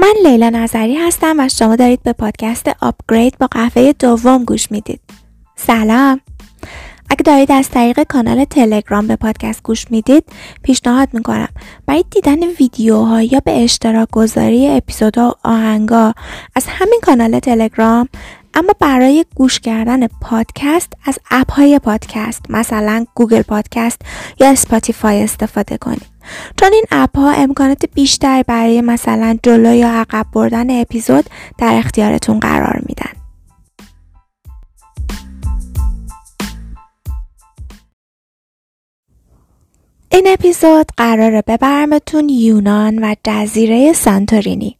من لیلا نظری هستم و شما دارید به پادکست آپگرید با قهوه دوم گوش میدید. سلام. اگه دارید از طریق کانال تلگرام به پادکست گوش میدید، پیشنهاد میکنم برای دیدن ویدیوها یا به اشتراک گذاری اپیزودها و آهنگا از همین کانال تلگرام، اما برای گوش کردن پادکست از اپ‌های پادکست مثلا گوگل پادکست یا اسپاتیفای استفاده کنید، چون این اپ‌ها امکانات بیشتری برای مثلا جلو یا عقب بردن اپیزود در اختیارتون قرار میدن. این اپیزود قراره ببرمتون یونان و جزیره سانتورینی،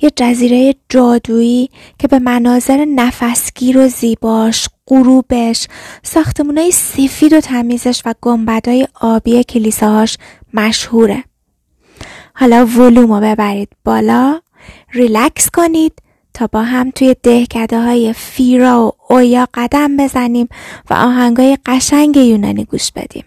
یه جزیره جادویی که به مناظر نفسگیر و زیباش، غروبش، ساختمونای سفید و تمیزش و گنبدهای آبی کلیساهاش مشهوره. حالا ولومو ببرید بالا، ریلکس کنید تا با هم توی دهکده‌های فیرا و اویا قدم بزنیم و آهنگای قشنگ یونانی گوش بدیم.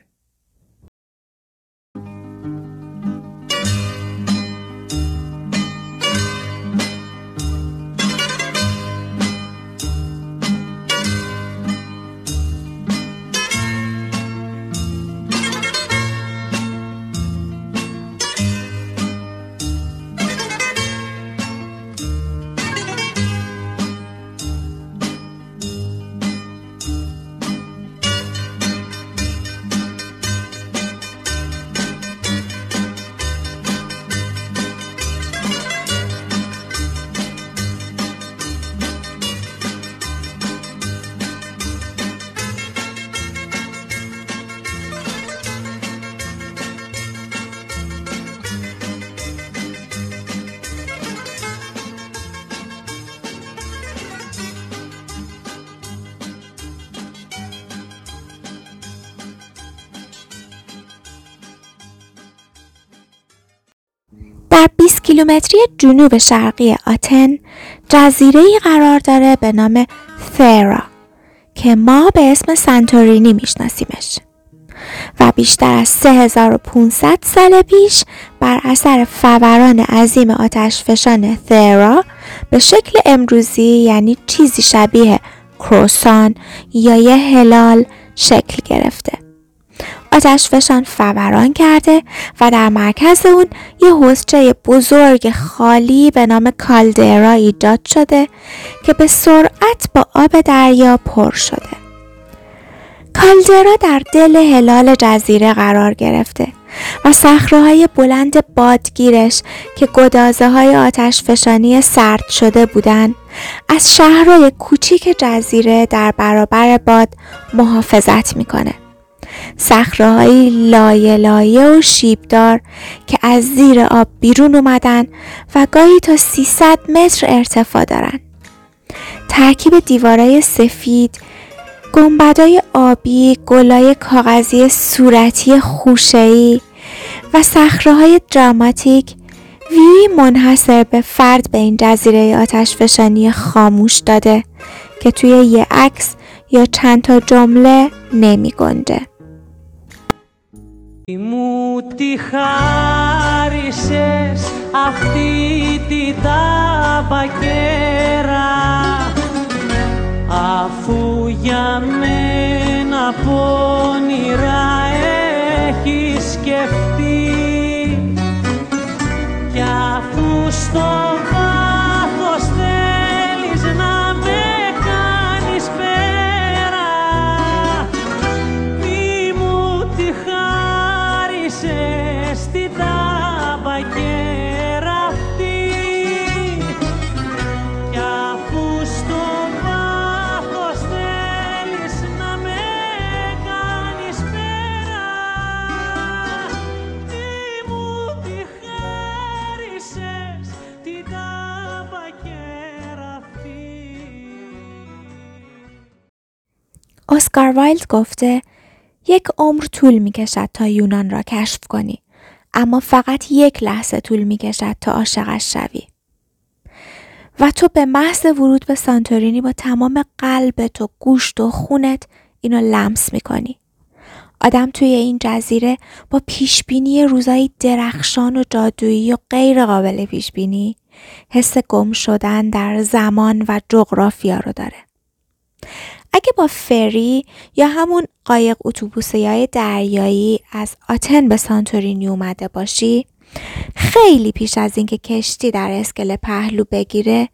در 20 کیلومتری جنوب شرقی آتن جزیره‌ای قرار داره به نام فیرا که ما به اسم سانتورینی میشناسیمش و بیشتر از 3500 سال پیش بر اثر فوران عظیم آتشفشان فیرا به شکل امروزی، یعنی چیزی شبیه کروسان یا یه هلال، شکل گرفته. آتشفشان فوران کرده و در مرکز اون یه حوضچه بزرگ خالی به نام کالدرا ایجاد شده که به سرعت با آب دریا پر شده. کالدرا در دل هلال جزیره قرار گرفته و صخره‌های بلند بادگیرش که گدازه‌های آتشفشانی سرد شده بودن، از شهرهای کوچیک جزیره در برابر باد محافظت میکنه. صخره‌های لایه لایه و شیبدار که از زیر آب بیرون اومدن و گاهی تا 300 متر ارتفاع دارن. ترکیب دیوارای سفید، گنبدهای آبی، گلای کاغذی صورتی خوشه‌ای و صخره‌های دراماتیک وی منحصر به فرد به این جزیره آتشفشانی خاموش داده که توی یه عکس یا چند تا جمله نمی گنجه. Μου τη χάρισες αυτή τη ταπακέρα, αφού για μένα πόνιρα έχεις σκεφτεί, κι αφού στο اسکار وایلد گفته یک عمر طول می کشد تا یونان را کشف کنی، اما فقط یک لحظه طول می کشد تا عاشقش شوی. و تو به محض ورود به سانتورینی با تمام قلبت و گوشت و خونت اینو لمس می کنی. آدم توی این جزیره با پیشبینی روزایی درخشان و جادویی و غیر قابل پیشبینی حس گم شدن در زمان و جغرافیا رو داره. اگه با فری یا همون قایق اتوبوسی‌های دریایی از آتن به سانتورینی اومده باشی، خیلی پیش از اینکه کشتی در اسکله پهلو بگیره،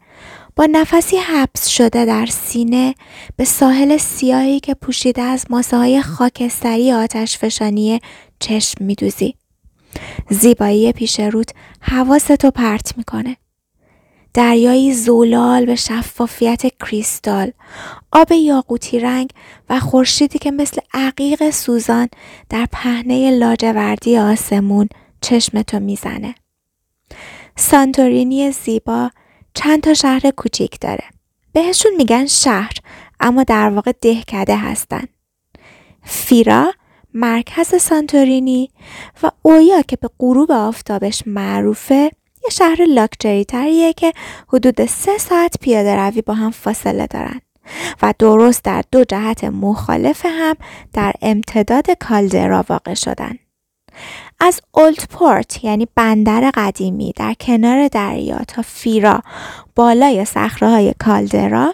با نفسی حبس شده در سینه به ساحل سیاهی که پوشیده از ماسه‌های خاکستری آتشفشانی چشم میدوزی. زیبایی پیش روت حواستو پرت میکنه. دریایی زلال به شفافیت کریستال، آب یاقوتی رنگ و خورشیدی که مثل عقیق سوزان در پهنه لاجوردی آسمون چشمتو میزنه. سانتورینی زیبا چند تا شهر کوچیک داره. بهشون میگن شهر، اما در واقع دهکده هستن. فیرا مرکز سانتورینی و اویا که به غروب آفتابش معروفه، یه شهر لاکچری تریه که حدود 3 ساعت پیاده روی با هم فاصله دارن و درست در 2 جهت مخالف هم در امتداد کالدرا واقع شدن. از اولد پورت یعنی بندر قدیمی در کنار دریا تا فیرا بالای صخره‌های کالدرا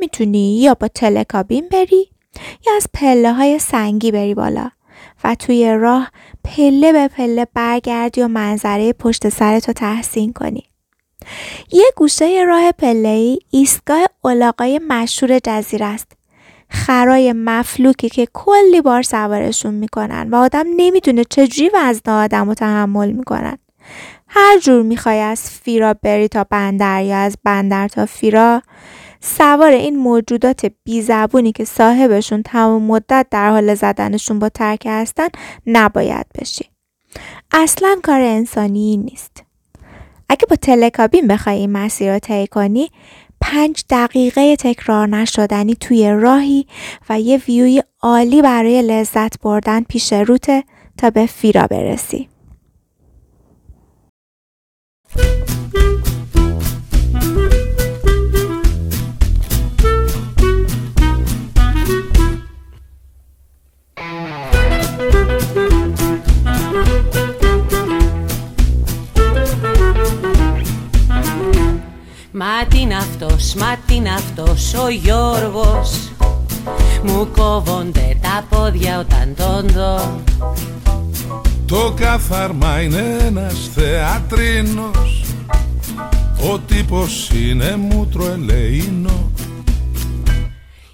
میتونی یا با تلکابین بری یا از پله‌های سنگی بری بالا و توی راه پله به پله برگردی و منظره پشت سرت رو تحسین کنی. یه گوشه راه پله‌ای ایستگاه الاغای مشهور جزیره است. خرای مفلوکی که کلی بار سوارشون میکنن و آدم نمیدونه چجوری وزن آدم رو تحمل میکنن. هر جور میخوای از فیرا بری تا بندر یا از بندر تا فیرا، سوار این موجودات بیزبونی که صاحبشون تمام مدت در حال زدنشون با ترکه هستن نباید بشی. اصلا کار انسانی نیست. اگه با تلکابین بخوای این مسیر رو طی کنی، 5 دقیقه تکرار نشدنی توی راهی و یه ویوی عالی برای لذت بردن پیش روته تا به فیرا برسی. Μα τι είναι αυτός ο Γιώργος, μου κόβονται τα πόδια όταν τον δω. Το καθαρμά είναι ένας θεατρίνος, ο τύπος είναι μούτρο ελεήνο.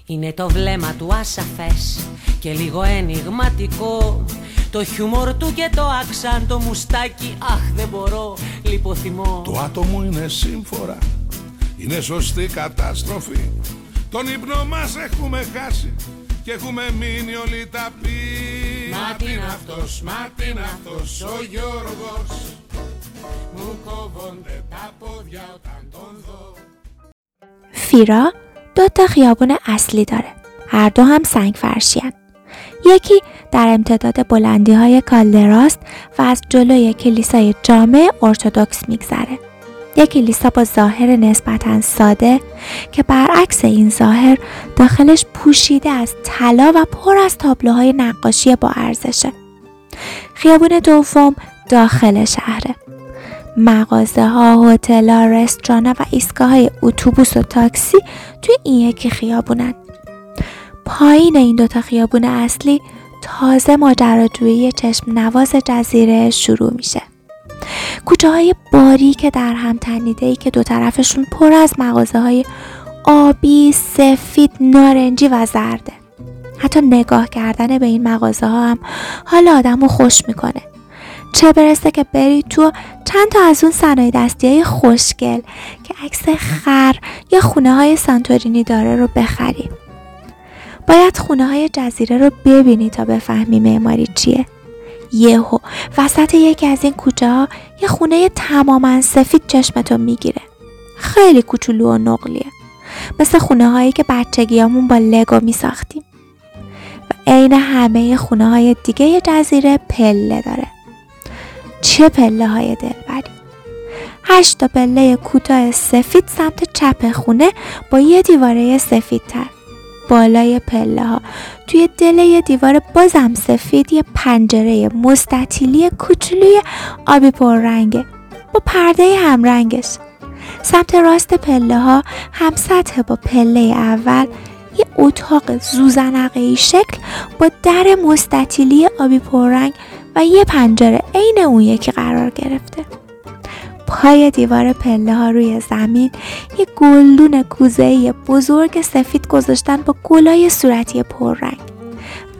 Είναι το βλέμμα του ασαφές και λίγο ενιγματικό, το χιούμορ του και το άξαν το μουστάκι, αχ δεν μπορώ, λιποθυμώ. Το άτομο είναι σύμφορα, είναι σωστή καταστροφή. Τον ύπνο μας έχουμε χάσει και έχουμε μείνει όλοι τα πει. Μα τι είναι αυτός ο Γιώργος, μου κόβονται τα πόδια όταν τον δω. Φύρα 2 تا خیابون اصلی داره. هر دو هم سنگ فرشی‌ان. یکی در امتداد بلندی‌های کالدراست و از جلوی کلیسای جامع ارتدوکس می‌گذره. یک کلیسا با ظاهر نسبتاً ساده که برعکس این ظاهر داخلش پوشیده از طلا و پر از تابلوهای نقاشی با ارزشه. خیابون دوم داخل شهره. مغازه‌ها، هتل‌ها، رستوران‌ها و ایستگاه‌های اتوبوس و تاکسی توی این یکی خیابونن. پایین این 2 تا خیابون اصلی تازه ماجراجویی چشم نواز جزیره شروع میشه. کوچه‌های باریک در هم تنیده‌ای که 2 طرفشون پر از مغازه‌های آبی، سفید، نارنجی و زرده. حتی نگاه کردن به این مغازه‌ها هم حال آدمو خوش میکنه. چه برسه که بری تو چند تا از اون صنایع دستی‌های خوشگل که عکس خر یا خونه‌های سانتورینی داره رو بخری. باید خونه‌های جزیره رو ببینی تا بفهمی معماری چیه. یهو وسط یکی از این کوچه‌ها یه خونه تماماً سفید چشمتو میگیره. خیلی کوچولو و نقلیه، مثل خونه‌هایی که بچگیامون با لگو میساختیم. و عین همه خونه‌های دیگه جزیره پله داره. چه پله‌های دلبری! 8 تا پله کوتاه سفید سمت چپ خونه با یه دیواره سفیدتر. بالای پله‌ها توی دل یه دیوار بازم سفید یه پنجره مستطیلی کوچولوی آبی پررنگه با پرده همرنگش. سمت راست پله ها هم سطح با پله اول یه اتاق زوزنقه‌ای شکل با در مستطیلی آبی پررنگ و یه پنجره عین اون یکی قرار گرفته. پای دیوار پله ها روی زمین یه گلدون کوزه‌ای بزرگ سفید گذاشتن با گلای صورتی پررنگ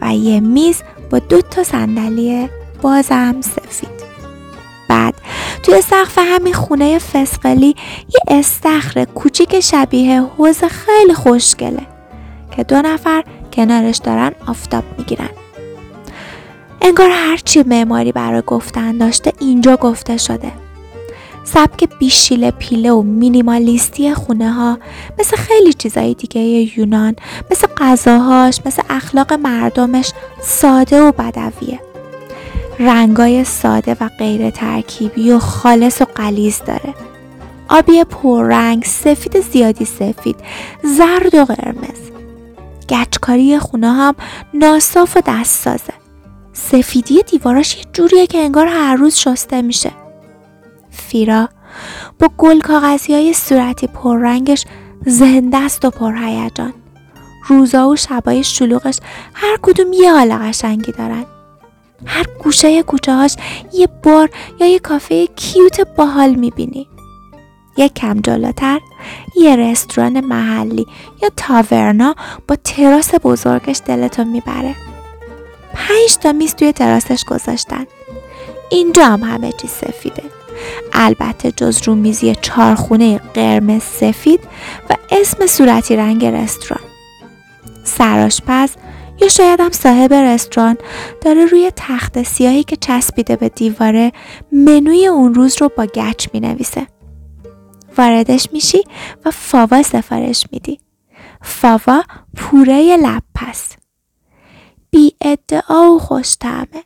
و یه میز با 2 صندلی بازم سفید. بعد توی سقف همین خونه فسقلی یه استخر کوچیک شبیه حوض خیلی خوشگله که 2 کنارش دارن آفتاب میگیرن. انگار هرچی معماری برای گفتن داشته اینجا گفته شده. سبک بیشیل پیله و مینیمالیستی خونه ها مثل خیلی چیزای دیگه یونان، مثل غذاهاش، مثل اخلاق مردمش ساده و بدویه. رنگای ساده و غیر ترکیبی و خالص و غلیظ داره. آبی پررنگ، سفید زیادی سفید، زرد و قرمز. گچکاری خونه هم ناصاف و دست سازه. سفیدی دیواراش یه جوریه که انگار هر روز شسته میشه. فیرا با گل کاغذی‌های صورتی پررنگش زنده است و پرهیجان. روزا و شبای شلوغش هر کدوم یه حال قشنگی دارن. هر گوشه کوچه‌هاش یه بار یا یه کافه کیوت باحال می‌بینی. یک کم جلوتر یه رستوران محلی یا تاورنا با تراس بزرگش دلتو میبره. 5 میز توی تراسش گذاشتن. اینجا هم همه چیز سفیده، البته جز رو میزی 4 قرمز سفید و اسم صورتی رنگ رستوران. سرآشپز یا شاید هم صاحب رستوران داره روی تخت سیاهی که چسبیده به دیواره منوی اون روز رو با گچ مینویسه. واردش میشی و فاوا سفارش میدی. فاوا پوره لب پست، بی ادعا و خوش طعمه.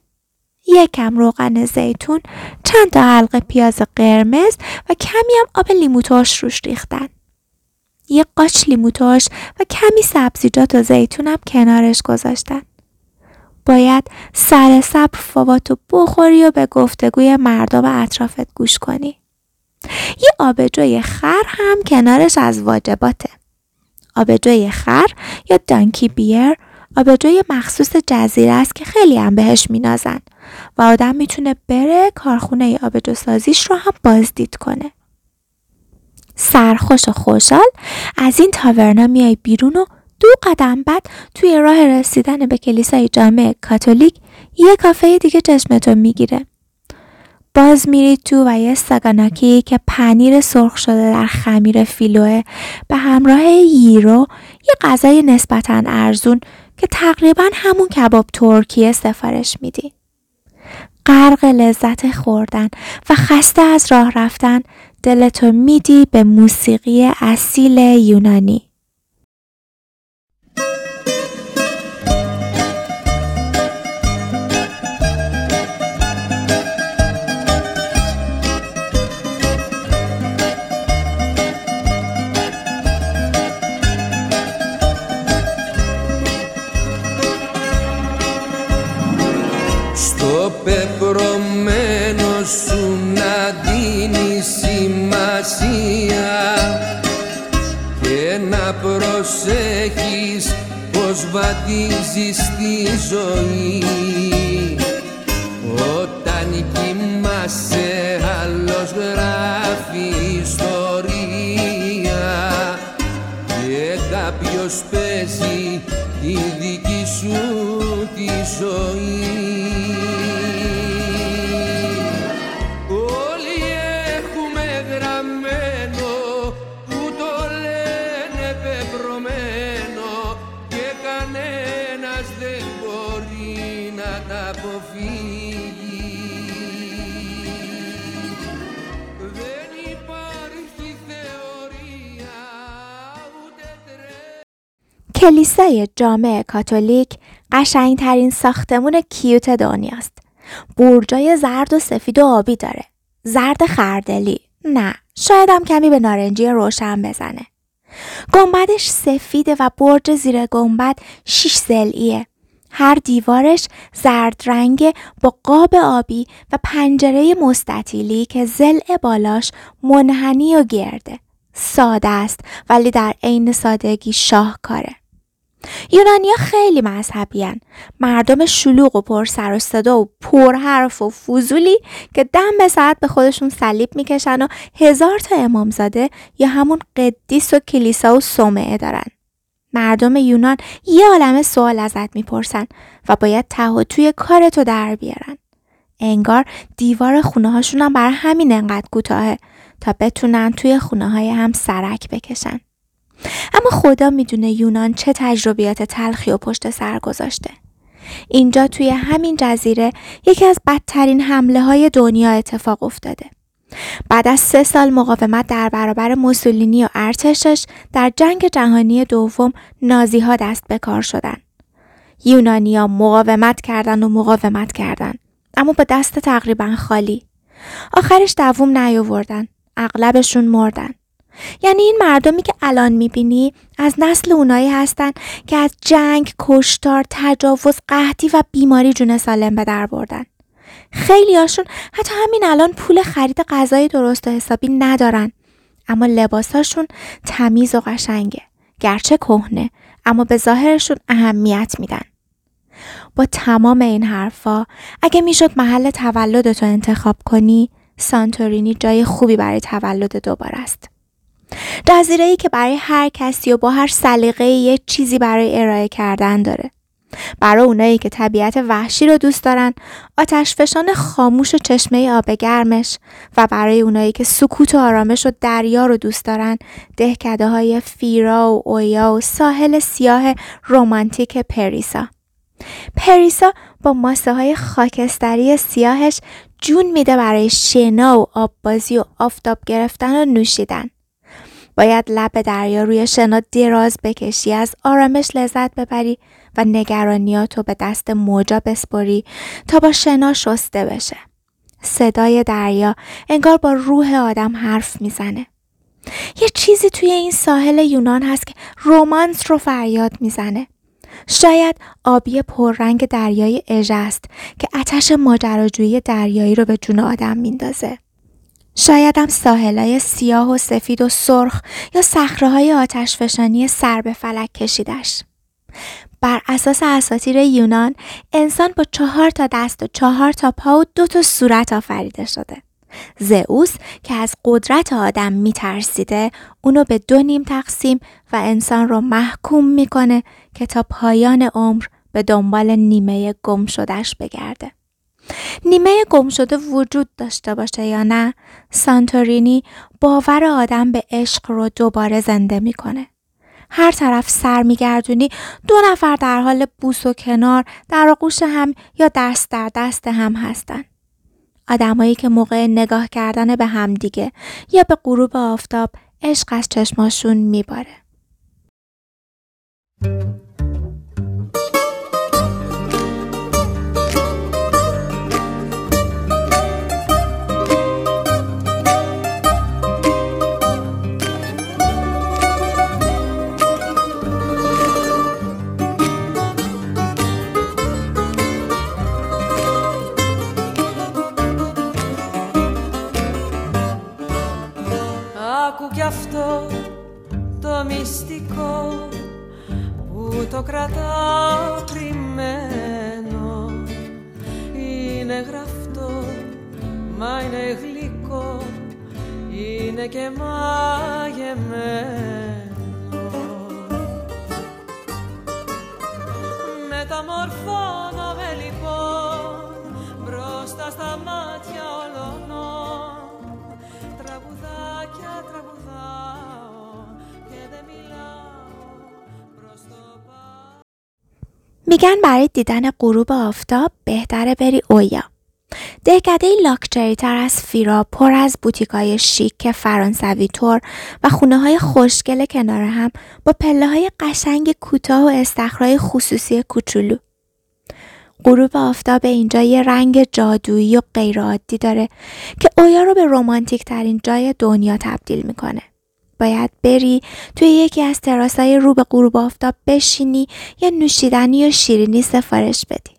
1 روغن زیتون، 2 حلقه پیاز قرمز و کمی هم آب لیمو ترش روش ریختن. 1 قاچ لیمو ترش و کمی سبزیجات و زیتون هم کنارش گذاشتن. باید سر صبر فواتو بخوری و به گفتگوی مردم اطرافت گوش کنی. 1 آبجوی خر هم کنارش از واجباته. آبجوی خر یا دانکی بیر آبجوی مخصوص جزیره است که خیلی هم بهش مینازن و آدم میتونه بره کارخونه آبجو سازیش رو هم بازدید کنه. سرخوش و خوشحال از این تاورنا میای بیرون و 2 بعد توی راه رسیدن به کلیسای جامع کاتولیک یه کافه دیگه چشمتو میگیره. باز میری تو و یه ساگاناکی که پنیر سرخ شده در خمیر فیلوه به همراه ییرو، یه غذای نسبتاً ارزون که تقریباً همون کباب ترکیه سفارش میدی. غرق لذت خوردن و خسته از راه رفتن دلتو میدی به موسیقی اصیل یونانی. Πεπρωμένο σου να δίνει σημασία και να προσέχεις πως βαδίζεις τη ζωή. Όταν κοιμάσαι άλλος γράφει ιστορία και κάποιος παίζει τη δική σου τη ζωή. کلیسای جامع کاتولیک قشنگترین ساختمون کیوت دنیاست. برجای زرد و سفید و آبی داره. زرد خردلی. نه، شاید هم کمی به نارنجی روشن بزنه. گنبدش سفیده و برج زیر گنبد 6 ضلعیه. هر دیوارش زرد رنگ با قاب آبی و پنجره مستطیلی که ضلع بالاش منحنی و گرده. ساده است ولی در عین سادگی شاهکاره. یونانیا خیلی مذهبیان، مردم شلوغ و پر سر و صدا و پر حرف و فضولی که دم به ساعت به خودشون صلیب میکشن و 1000 تا امامزاده یا همون قدیس و کلیسا و صومعه دارن. مردم یونان یه عالمه سوال ازت میپرسن و باید ته و توی کارتو در بیارن. انگار دیوار خونه هاشون هم برای همین انقدر کوتاهه تا بتونن توی خونه های هم سرک بکشن. اما خدا میدونه یونان چه تجربیات تلخی و پشت سر گذاشته. اینجا توی همین جزیره یکی از بدترین حمله های دنیا اتفاق افتاده. بعد از 3 سال مقاومت در برابر موسولینی و ارتشش، در جنگ جهانی دوم نازی ها دست به کار شدن. یونانی ها مقاومت کردن اما با دست تقریبا خالی. آخرش دووم نیاوردن، اغلبشون مردن. یعنی این مردمی که الان میبینی از نسل اونایی هستن که از جنگ، کشتار، تجاوز، قحطی و بیماری جون سالم به در بردن. خیلی هاشون حتی همین الان پول خرید غذای درست و حسابی ندارن، اما لباساشون تمیز و قشنگه، گرچه کهنه اما به ظاهرشون اهمیت میدن. با تمام این حرفا اگه میشد محل تولدتو انتخاب کنی، سانتورینی جای خوبی برای تولد دوباره است. جزیره‌ای که برای هر کسی و با هر سلیقه یه چیزی برای ارائه کردن داره. برای اونایی که طبیعت وحشی رو دوست دارن، آتشفشان خاموش و چشمه آب گرمش، و برای اونایی که سکوت و آرامش و دریا رو دوست دارن، دهکده‌های فیرا و اویا و ساحل سیاه رمانتیک پریسا. پریسا با ماسه‌های خاکستری سیاهش جون میده برای شنا و آب‌بازی و آفتاب گرفتن و نوشیدن. باید لب دریا روی شنا دراز بکشی، از آرامش لذت ببری و نگرانیاتو به دست موجا بسپاری تا با شنا شسته بشه. صدای دریا انگار با روح آدم حرف میزنه. یه چیزی توی این ساحل یونان هست که رومانس رو فریاد میزنه. شاید آبی پررنگ دریای اژه است که آتش ماجراجویی دریایی رو به جون آدم میندازه. شاید هم ساحلای سیاه و سفید و سرخ یا صخره‌های آتشفشانی سر به فلک کشیدش. بر اساس اساطیر یونان، انسان با 4 تا دست و 4 تا پا و 2 تا صورت آفریده شده. زئوس که از قدرت آدم میترسیده، اونو به 2 نیم تقسیم و انسان رو محکوم میکنه که تا پایان عمر به دنبال نیمه گم شدهش بگرده. نیمه گم شده وجود داشته باشه یا نه، سانتورینی باور آدم به عشق رو دوباره زنده میکنه. هر طرف سر میگردونی 2 نفر در حال بوس و کنار، در آغوش هم یا دست در دست هم هستن. آدمایی که موقع نگاه کردن به همدیگه یا به غروب آفتاب عشق از چشماشون میباره. Κι αυτό το μυστικό που το κρατάω κρυμμένο είναι γραφτό, μα είναι γλυκό, είναι και μαγεμένο. Μεταμορφώνομαι λοιπόν μπροστά στα μάτια όλων. میگن برای دیدن غروب آفتاب بهتره بری اویا. دهکده‌ای لاکچری‌تر از فیرا، پر از بوتیک‌های شیک فرانسوی تور و خونه‌های خوشگل کنار هم با پله‌های قشنگ کوتاه و استخرهای خصوصی کوچولو. غروب آفتاب اینجا یه رنگ جادویی و غیرعادی داره که اویا رو به رمانتیک ترین جای دنیا تبدیل میکنه. باید بری توی یکی از تراسای رو به غروب آفتاب بشینی یا نوشیدنی یا شیرینی سفارش بدی.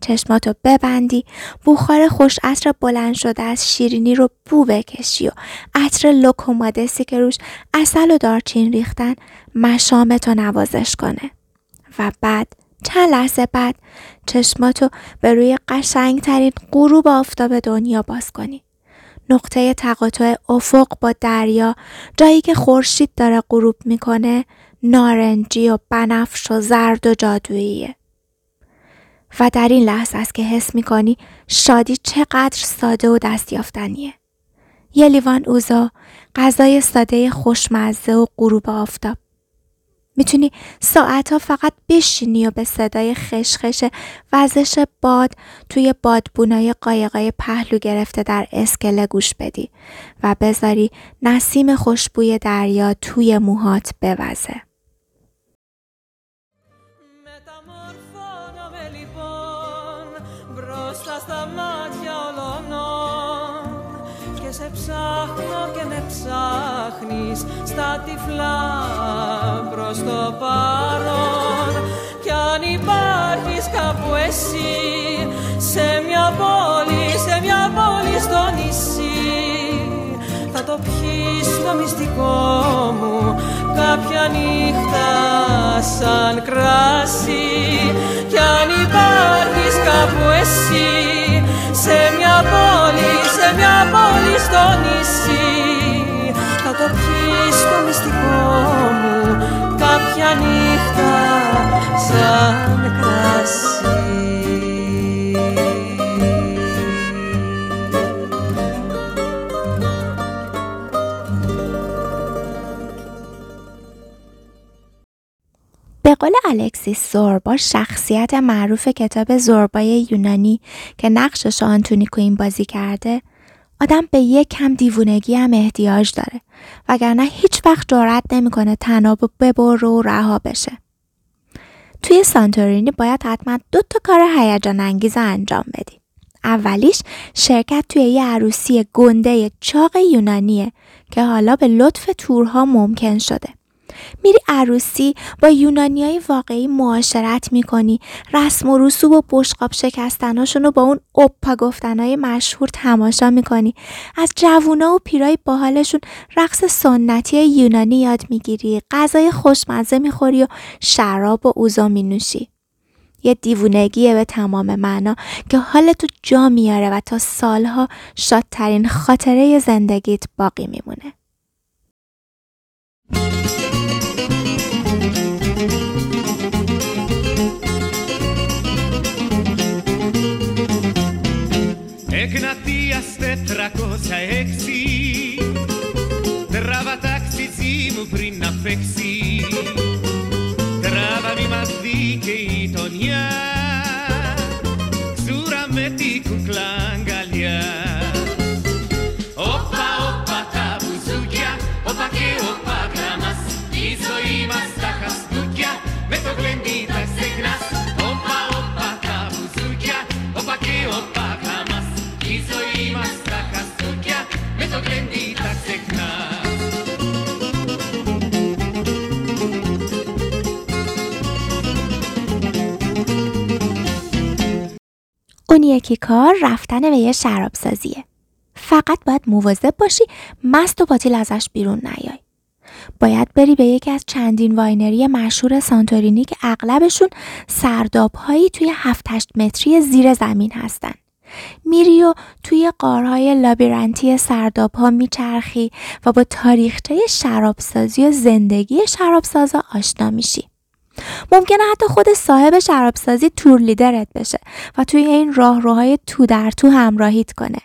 چشماتو ببندی، بخار خوش عطر بلند شده از شیرینی رو بو بکشی و عطر لوکومادسی که روش عسل و دارچین ریختن مشامتو نوازش کنه. و بعد چند لحظه بعد چشماتو به روی قشنگ ترین غروب آفتاب دنیا باز کنی. نقطه تقاطع افق با دریا، جایی که خورشید داره غروب میکنه، نارنجی و بنفش و زرد و جادوییه. و در این لحظه است که حس میکنی شادی چقدر ساده و دستیافتنیه. یه لیوان اوزو، غذای ساده خوشمزه و غروب آفتاب. میتونی ساعتها فقط بشینی و به صدای خشخش وزش باد توی بادبونای قایقای پهلو گرفته در اسکله گوش بدی و بذاری نسیم خوشبوی دریا توی موهات بوزه. Ψάχνω και με ψάχνεις στα τυφλά προς το παρόν κι αν υπάρχεις κάπου εσύ σε μια πόλη στο νησί θα το πιεις το μυστικό μου κάποια νύχτα σαν κρασί κι αν υπάρχεις κάπου εσύ σε μια πόλη στο νησί θα το πιεις το μυστικό μου κάποια νύχτα σαν κρασί. به قول الکسیس زوربا، شخصیت معروف کتاب زوربای یونانی که نقشش آنتونی کوین بازی کرده، آدم به یک کم دیوونگی هم احتیاج داره، وگرنه هیچ وقت جرأت نمی‌کنه تنابو ببره و رها بشه. توی سانتورینی باید حتما 2 تا کار هیجان انگیز انجام بدی. اولیش شرکت توی یه عروسی گنده چاق یونانیه که حالا به لطف تورها ممکن شده. میری عروسی، با یونانیای واقعی معاشرت میکنی، رسم و رسوب و بشقاب شکستناشون رو با اون اپا گفتنای مشهور تماشا میکنی، از جوونا و پیرای باحالشون رقص سنتی یونانی یاد میگیری، غذای خوشمزه میخوری و شراب و اوزو مینوشی. یه دیوونگیه به تمام معنا که حالتو جا میاره و تا سالها شادترین خاطره زندگیت باقی میمونه. Εγνατίας 406 Τράβα ταξιτζί μου πριν να φέξει Τράβα μη μας δει και η γειτονιά Ξούρα με την κουκλά αγκαλιά Όπα, όπα τα μπουζούκια Όπα και όπα γραμμάς Η ζωή μας τα χαστούκια Με το γλέντι τα ξεχνάς Όπα, όπα τα μπουζούκια Όπα και όπα γραμμάς اون یکی کار رفتن به یه شراب سازیه. فقط باید مواظب باشی مست و پاتیل ازش بیرون نیای. باید بری به یکی از چندین واینری مشهور سانتورینی که اغلبشون سردابهایی توی 7-8 متری زیر زمین هستن. میری و توی غارهای لابیرنتی سرداب‌ها میچرخی و با تاریخچه شرابسازی و زندگی شرابسازا آشنا میشی. ممکنه حتی خود صاحب شرابسازی تور لیدرت بشه و توی این راهروهای تو در تو همراهیت کنه.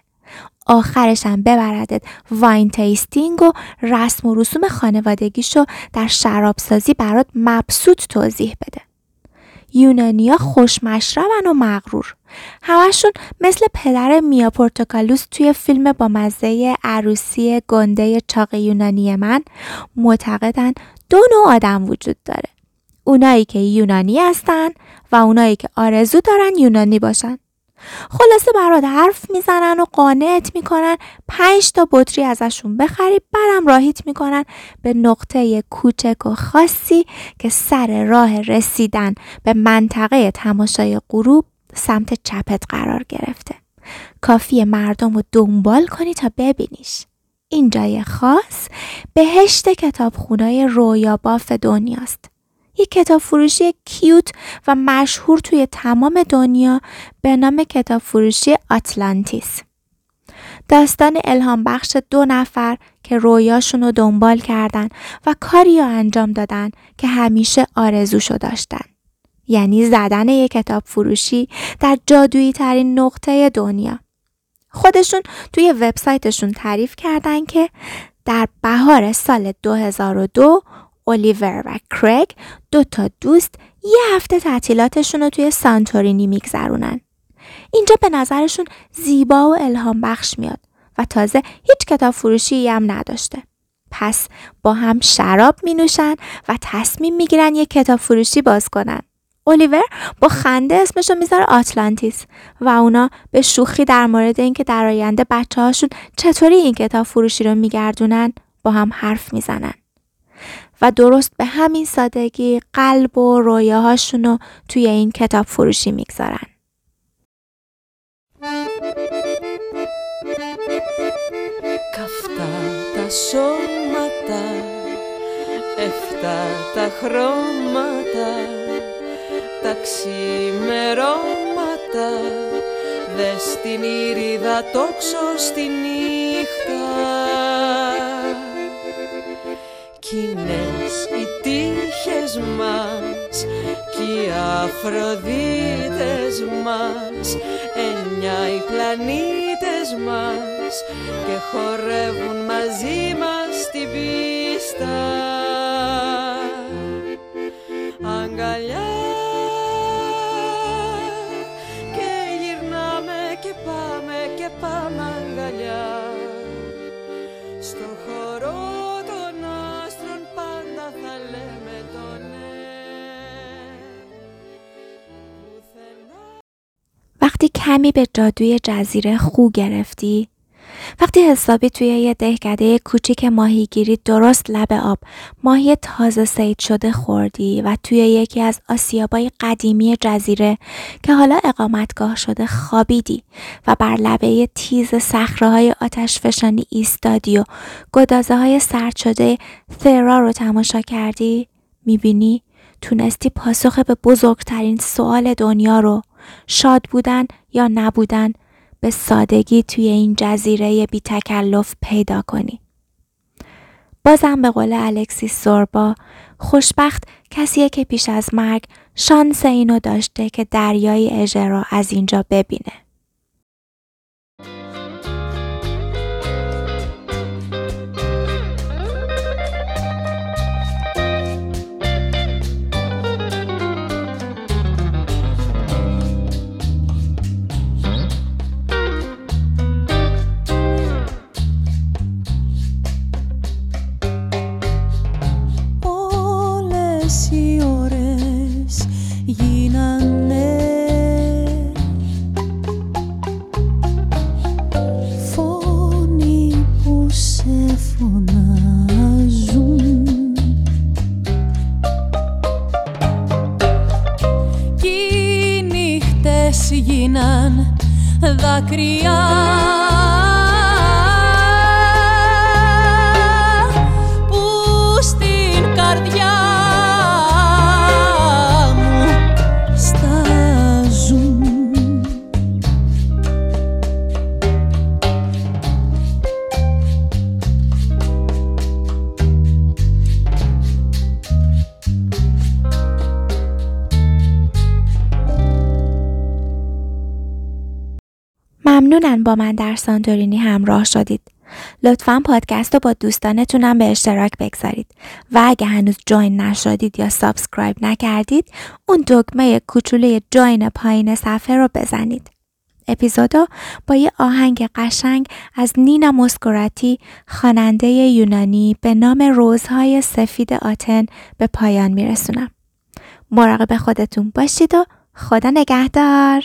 آخرش هم ببردت واین تیستینگ و رسم و رسوم خانوادگیشو در شرابسازی برات مبسوط توضیح بده. یونانیا خوشمشربن و مغرور. همشون مثل پدر میا پورتوکالوس توی فیلم با مزه عروسی گنده چاق یونانی من معتقدن 2 نوع آدم وجود داره. اونایی که یونانی هستن و اونایی که آرزو دارن یونانی باشن. خلاصه برات حرف میزنن و قانعت میکنن 5 تا بطری ازشون بخری، برم راهیت میکنن به نقطه کوچک و خاصی که سر راه رسیدن به منطقه تماشای غروب سمت چپت قرار گرفته. کافیه مردم رو دنبال کنی تا ببینیش. این جای خاص بهشت کتابخونه‌های رویاباف دنیاست. یک کتاب فروشی کیوت و مشهور توی تمام دنیا به نام کتاب فروشی آتلانتیس. داستان الهام بخش 2 نفر که رویاشون رو دنبال کردن و کاری رو انجام دادن که همیشه آرزوشو داشتن. یعنی زدن یک کتاب فروشی در جادویی ترین نقطه دنیا. خودشون توی وبسایتشون تعریف کردن که در بهار سال 2002 اولیور و کریگ 2 تا دوست 1 هفته تعطیلاتشون رو توی سانتورینی میگذرونن. اینجا به نظرشون زیبا و الهام بخش میاد و تازه هیچ کتاب فروشی هم نداشته. پس با هم شراب می نوشن و تصمیم می گیرن یک کتاب فروشی باز کنن. اولیور با خنده اسمش رو میذاره آتلانتیس و اونا به شوخی در مورد اینکه در آینده بچه‌هاشون چطوری این کتاب فروشی رو میگردونن با هم حرف میزنن و درست به همین سادگی قلب و رویاهاشون رو توی این کتاب فروشی میگذارن. کفتاتا شوماتا افتاتا خروماتا τα ξημερώματα δες την ήριδα τόξο στη νύχτα κοινές οι τύχες μας κι οι αφροδίτες μας 9 οι πλανήτες μας και χορεύουν μαζί μας στην πίστα αγκαλιά وقتی کمی به جادوی جزیره خو گرفتی، وقتی حسابی توی یه دهکده کوچیک ماهیگیری درست لب آب ماهی تازه صید شده خوردی و توی یکی از آسیابای قدیمی جزیره که حالا اقامتگاه شده خوابیدی و بر لبه تیز صخره‌های آتشفشانی ایستادی و گدازه‌های سرد شده فیرا رو تماشا کردی، می‌بینی تونستی پاسخ به بزرگترین سوال دنیا رو، شاد بودن یا نبودن، به سادگی توی این جزیره بی تکلف پیدا کنی. بازم به قول الکسیس زوربا، خوشبخت کسیه که پیش از مرگ شانس اینو داشته که دریای اژه را از اینجا ببینه. Γίναν δάκρυα που στην καρδιά μου στάζουν. ممنونن با من در سانتورینی همراه شدید. لطفاً پادکست رو با دوستانتونم به اشتراک بگذارید و اگه هنوز جوین نشدید یا سابسکرایب نکردید، اون دکمه کوچولوی جوین پایین صفحه رو بزنید. اپیزودو با یه آهنگ قشنگ از نینا موسکوراتی، خواننده یونانی به نام روزهای سفید آتن، به پایان میرسونم. مراقب خودتون باشید و خدا نگهدار.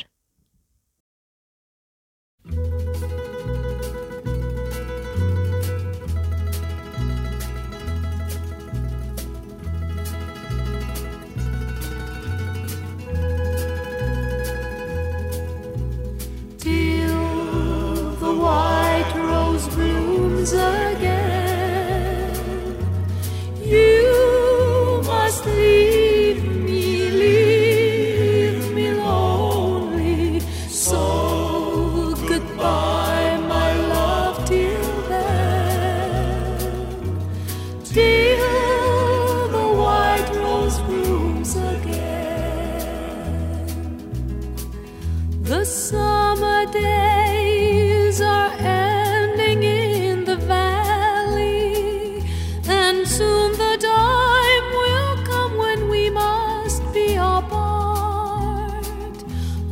The summer days are ending in the valley, and soon the time will come when we must be apart.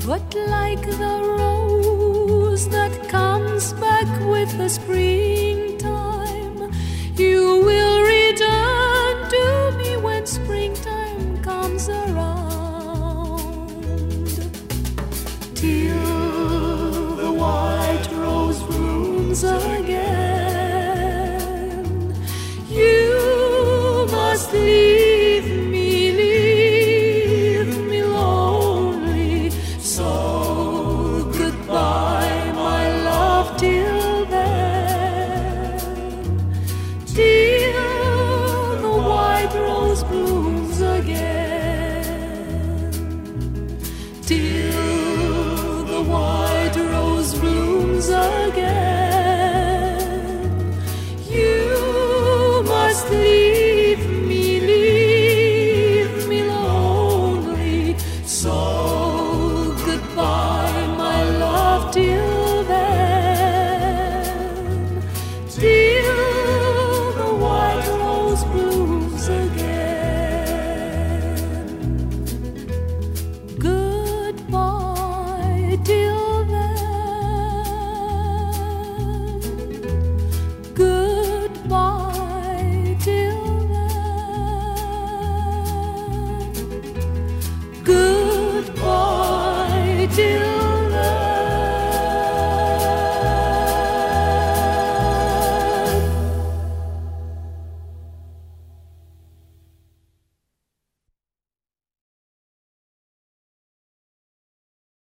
But like the rose that comes back with the springtime, you will return to me when springtime comes around. Till the white rose blooms again, you must leave me lonely. So goodbye, my love, till then. Till the white rose blooms again. Till white rose blooms again. You must leave me lonely. So goodbye, my love, till then. Till the white rose blooms again. Goodbye. Till then, goodbye till then, goodbye till